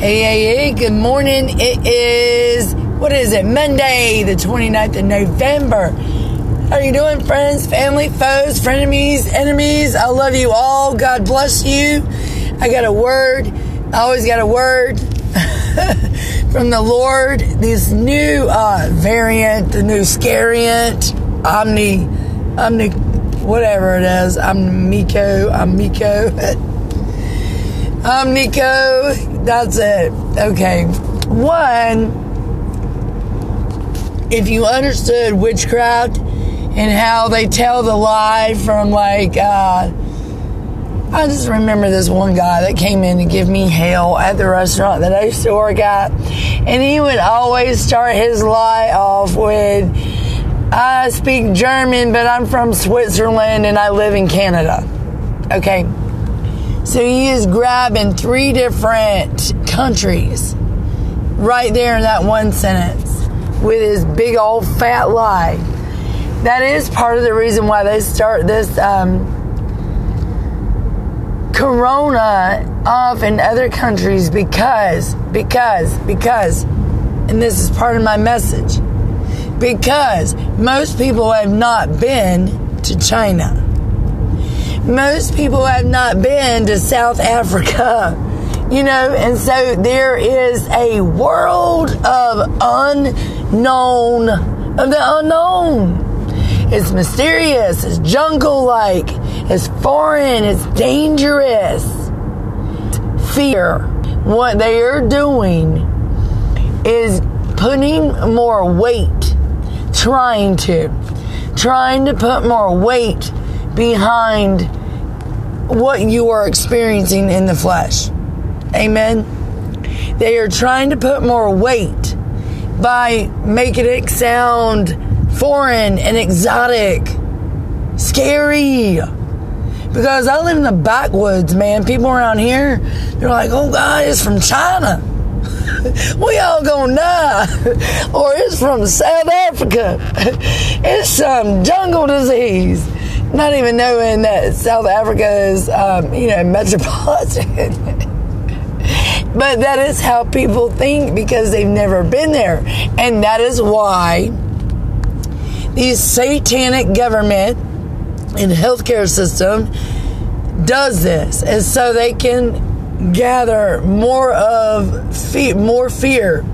Hey, good morning. It is, Monday, the 29th of November. How are you doing, friends, family, foes, frenemies, enemies? I love you all. God bless you. I got a word. I always got a word from the Lord. This new variant, the new scariant, whatever it is. I'm Nico. That's it. Okay. One, if you understood witchcraft and how they tell the lie from I just remember this one guy that came in to give me hell at the restaurant that I used to work at. And he would always start his lie off with, I speak German, but I'm from Switzerland and I live in Canada. Okay. So he is grabbing three different countries right there in that one sentence with his big old fat lie. That is part of the reason why they start this corona off in other countries because, and this is part of my message, because most people have not been to China. Most people have not been to South Africa, and so there is a world of unknown. It's mysterious, it's jungle-like, it's foreign, it's dangerous. Fear. What they are doing is putting more weight, trying to put more weight behind what you are experiencing in the flesh. Amen. They are trying to put more weight by making it sound foreign and exotic, scary. Because I live in the backwoods, man. People around here, they're like, oh God, it's from China. We all gonna die. Or it's from South Africa. It's some jungle disease. Not even knowing that South Africa is, metropolitan. But that is how people think because they've never been there. And that is why these satanic government and healthcare system does this. And so they can gather more fear,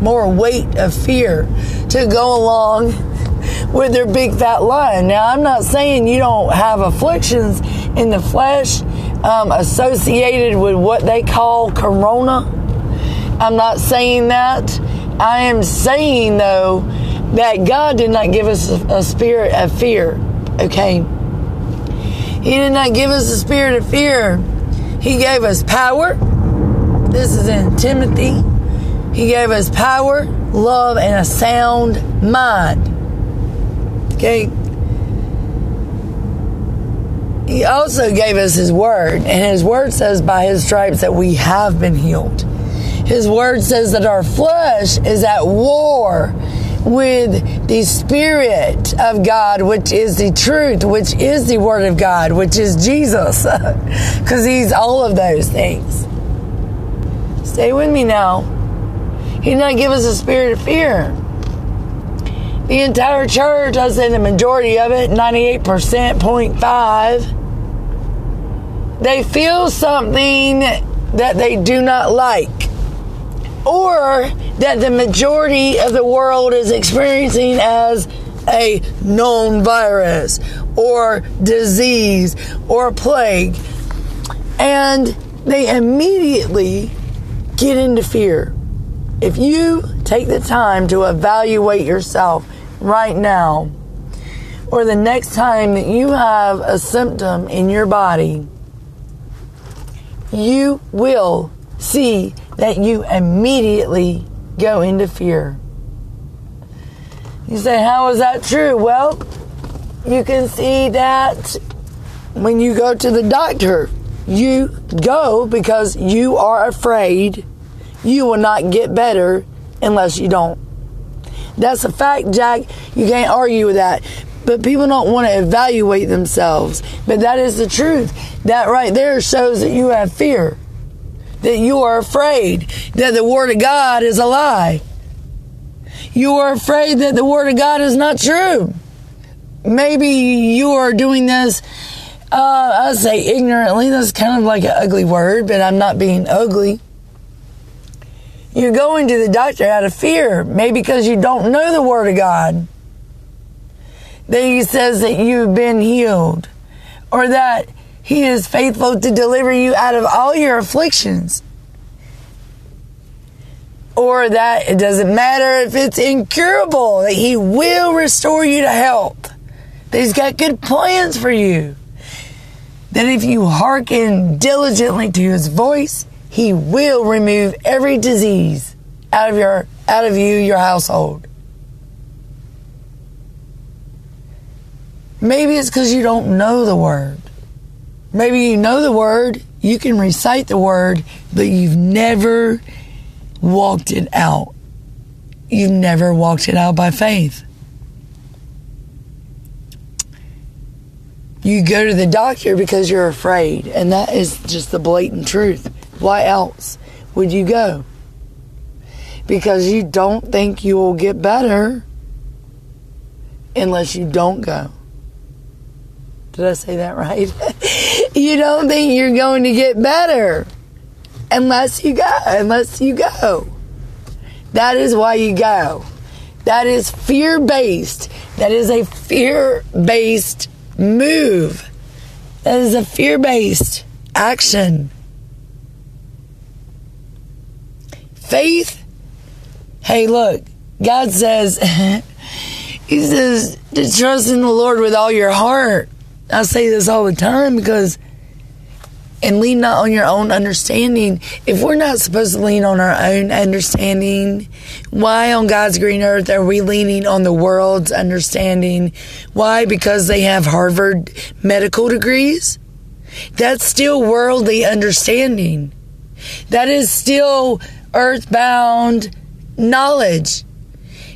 more weight of fear to go along with their big fat lie. Now, I'm not saying you don't have afflictions in the flesh associated with what they call corona. I'm not saying that. I am saying, though, that God did not give us a spirit of fear, okay? He did not give us a spirit of fear. He gave us power. This is in Timothy. He gave us power, love, and a sound mind. Okay. He also gave us his word, and his word says by his stripes that we have been healed. His word says that our flesh is at war with the Spirit of God, which is the truth, which is the word of God, which is Jesus, because he's all of those things. Stay with me now. He did not give us a spirit of fear. The entire church, I say the majority of it, 98.5%, they feel something that they do not like, or that the majority of the world is experiencing as a known virus, or disease, or plague, and they immediately get into fear. If you take the time to evaluate yourself right now, or the next time that you have a symptom in your body, you will see that you immediately go into fear. You say, how is that true? Well, you can see that when you go to the doctor, you go because you are afraid you will not get better unless you don't. That's a fact, Jack. You can't argue with that. But people don't want to evaluate themselves. But that is the truth. That right there shows that you have fear. that you are afraid that the Word of God is a lie. You are afraid that the Word of God is not true. Maybe you are doing this, I say ignorantly. That's kind of like an ugly word, but I'm not being ugly. You're going to the doctor out of fear, maybe because you don't know the Word of God. That He says that you've been healed, or that He is faithful to deliver you out of all your afflictions. Or that it doesn't matter if it's incurable, that He will restore you to health. That He's got good plans for you. That if you hearken diligently to His voice, He will remove every disease out of you, your household. Maybe it's because you don't know the Word. Maybe you know the Word, you can recite the Word, but you've never walked it out. You've never walked it out by faith. You go to the doctor because you're afraid, and that is just the blatant truth. Why else would you go? Because you don't think you will get better unless you don't go. Did I say that right? You don't think you're going to get better unless you go. That is why you go. That is fear-based. That is a fear-based move. That is a fear-based action. Faith, hey, look, God says, He says to trust in the Lord with all your heart. I say this all the time and lean not on your own understanding. If we're not supposed to lean on our own understanding, why on God's green earth are we leaning on the world's understanding? Why? Because they have Harvard medical degrees? That's still worldly understanding. That is still earthbound knowledge.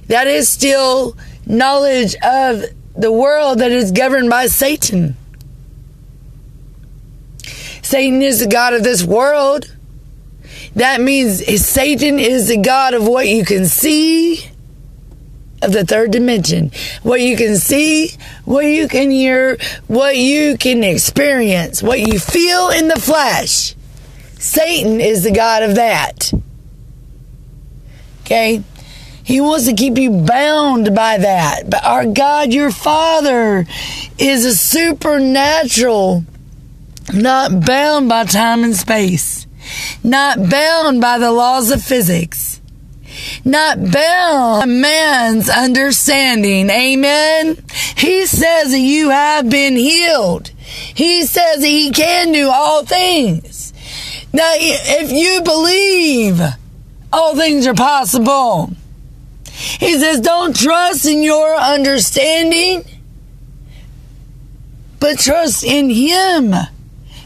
That is still knowledge of the world that is governed by Satan. Satan is the god of this world. That means Satan is the god of what you can see, of the third dimension. What you can see, what you can hear, what you can experience, what you feel in the flesh. Satan is the god of that. Okay? He wants to keep you bound by that. But our God, your Father, is a supernatural, not bound by time and space, not bound by the laws of physics, not bound by man's understanding. Amen? He says that you have been healed. He says that He can do all things. Now, if you believe, all things are possible. He says, don't trust in your understanding, but trust in Him,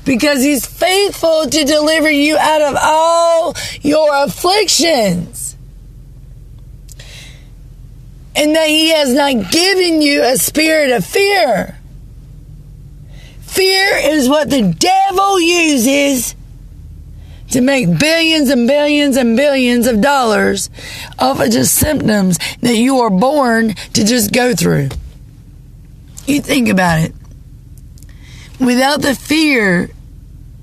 because He's faithful to deliver you out of all your afflictions. And that He has not given you a spirit of fear. Fear is what the devil uses to make billions and billions and billions of dollars off of just symptoms that you are born to just go through. You think about it. Without the fear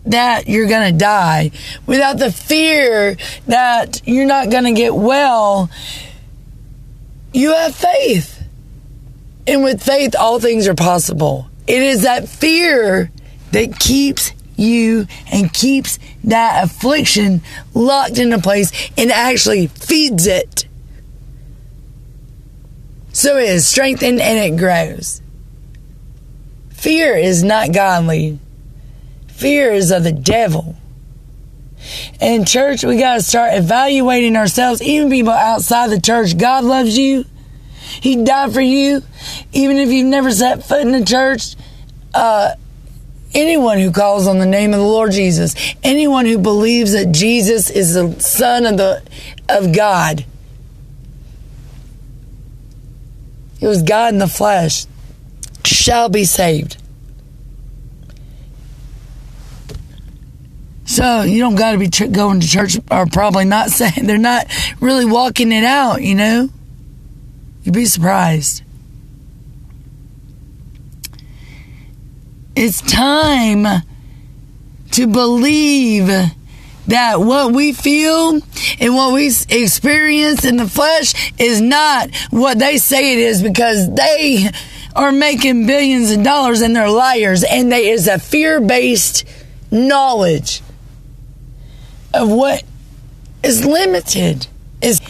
that you're going to die, without the fear that you're not going to get well, you have faith. And with faith, all things are possible. It is that fear that keeps you and keeps that affliction locked into place and actually feeds it. So it is strengthened and it grows. Fear is not godly. Fear is of the devil. And church, we got to start evaluating ourselves, even people outside the church. God loves you. He died for you. Even if you've never set foot in the church, anyone who calls on the name of the Lord Jesus, anyone who believes that Jesus is the Son of God. It was God in the flesh, shall be saved. So you don't got to be going to church, or probably not saying, they're not really walking it out, you know. You'd be surprised. It's time to believe that what we feel and what we experience in the flesh is not what they say it is, because they are making billions of dollars and they're liars, and there is a fear-based knowledge of what is limited. And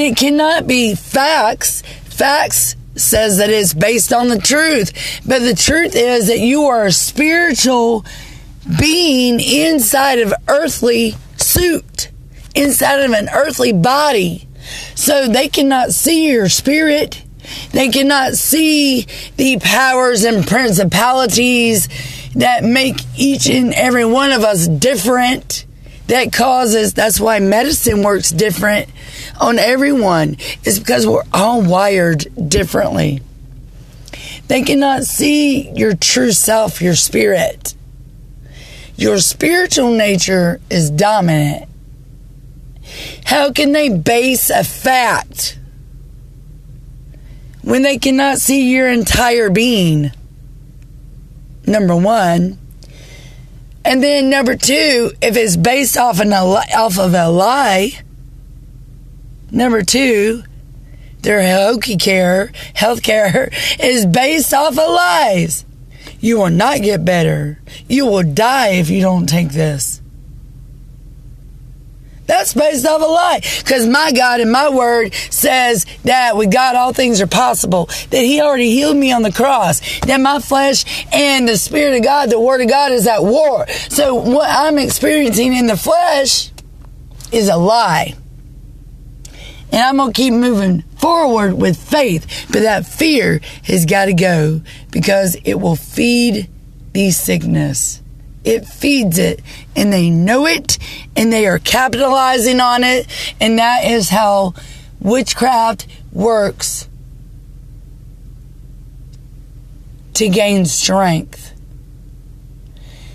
it cannot be facts. Facts says that it's based on the truth, but the truth is that you are a spiritual being inside of earthly suit, inside of an earthly body. So they cannot see your spirit. They cannot see the powers and principalities that make each and every one of us different. That's why medicine works different on everyone. It's because we're all wired differently. They cannot see your true self, your spirit. Your spiritual nature is dominant. How can they base a fact when they cannot see your entire being? Number one. And then number two, if it's based off of a lie, number two, their healthcare is based off of lies. You will not get better. You will die if you don't take this. That's based off a lie. Because my God and my word says that with God all things are possible. That he already healed me on the cross. That my flesh and the Spirit of God, the Word of God, is at war. So what I'm experiencing in the flesh is a lie. And I'm going to keep moving forward with faith. But that fear has got to go, because it will feed the sickness. It feeds it. And they know it. And they are capitalizing on it. And that is how witchcraft works. To gain strength.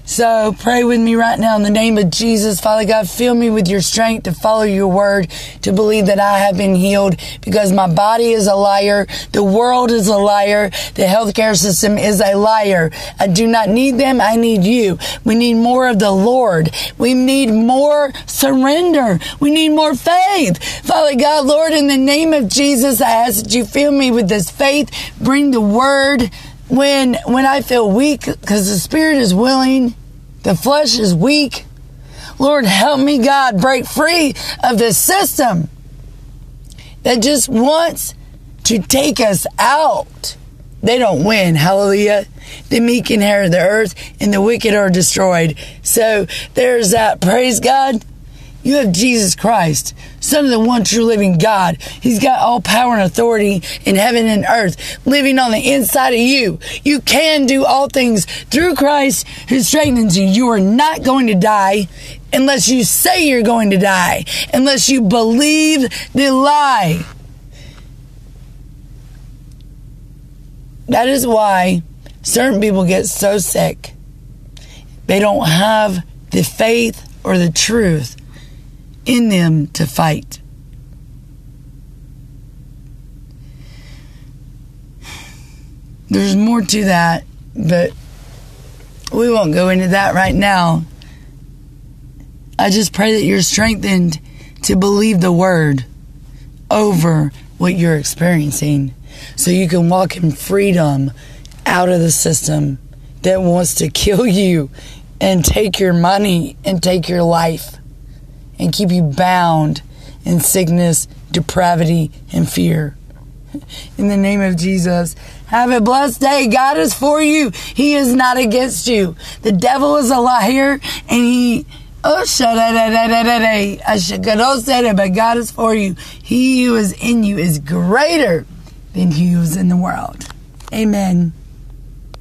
So pray with me right now in the name of Jesus. Father God, fill me with your strength to follow your word, to believe that I have been healed, because my body is a liar. The world is a liar. The healthcare system is a liar. I do not need them. I need you. We need more of the Lord. We need more surrender. We need more faith. Father God, Lord, in the name of Jesus, I ask that you fill me with this faith. Bring the word. When I feel weak, because the spirit is willing, the flesh is weak. Lord, help me, God, break free of this system that just wants to take us out. They don't win. Hallelujah. The meek inherit the earth, and the wicked are destroyed. So there's that. Praise God. You have Jesus Christ, Son of the one true living God. He's got all power and authority in heaven and earth, living on the inside of you. You can do all things through Christ who strengthens you. You are not going to die unless you say you're going to die, unless you believe the lie. That is why certain people get so sick. They don't have the faith or the truth in them to fight. There's more to that, but we won't go into that right now. I just pray that you're strengthened to believe the word over what you're experiencing, so you can walk in freedom out of the system that wants to kill you and take your money and take your life, and keep you bound in sickness, depravity, and fear. In the name of Jesus, have a blessed day. God is for you. He is not against you. The devil is a liar, and he... Oh, but God is for you. He who is in you is greater than he who is in the world. Amen.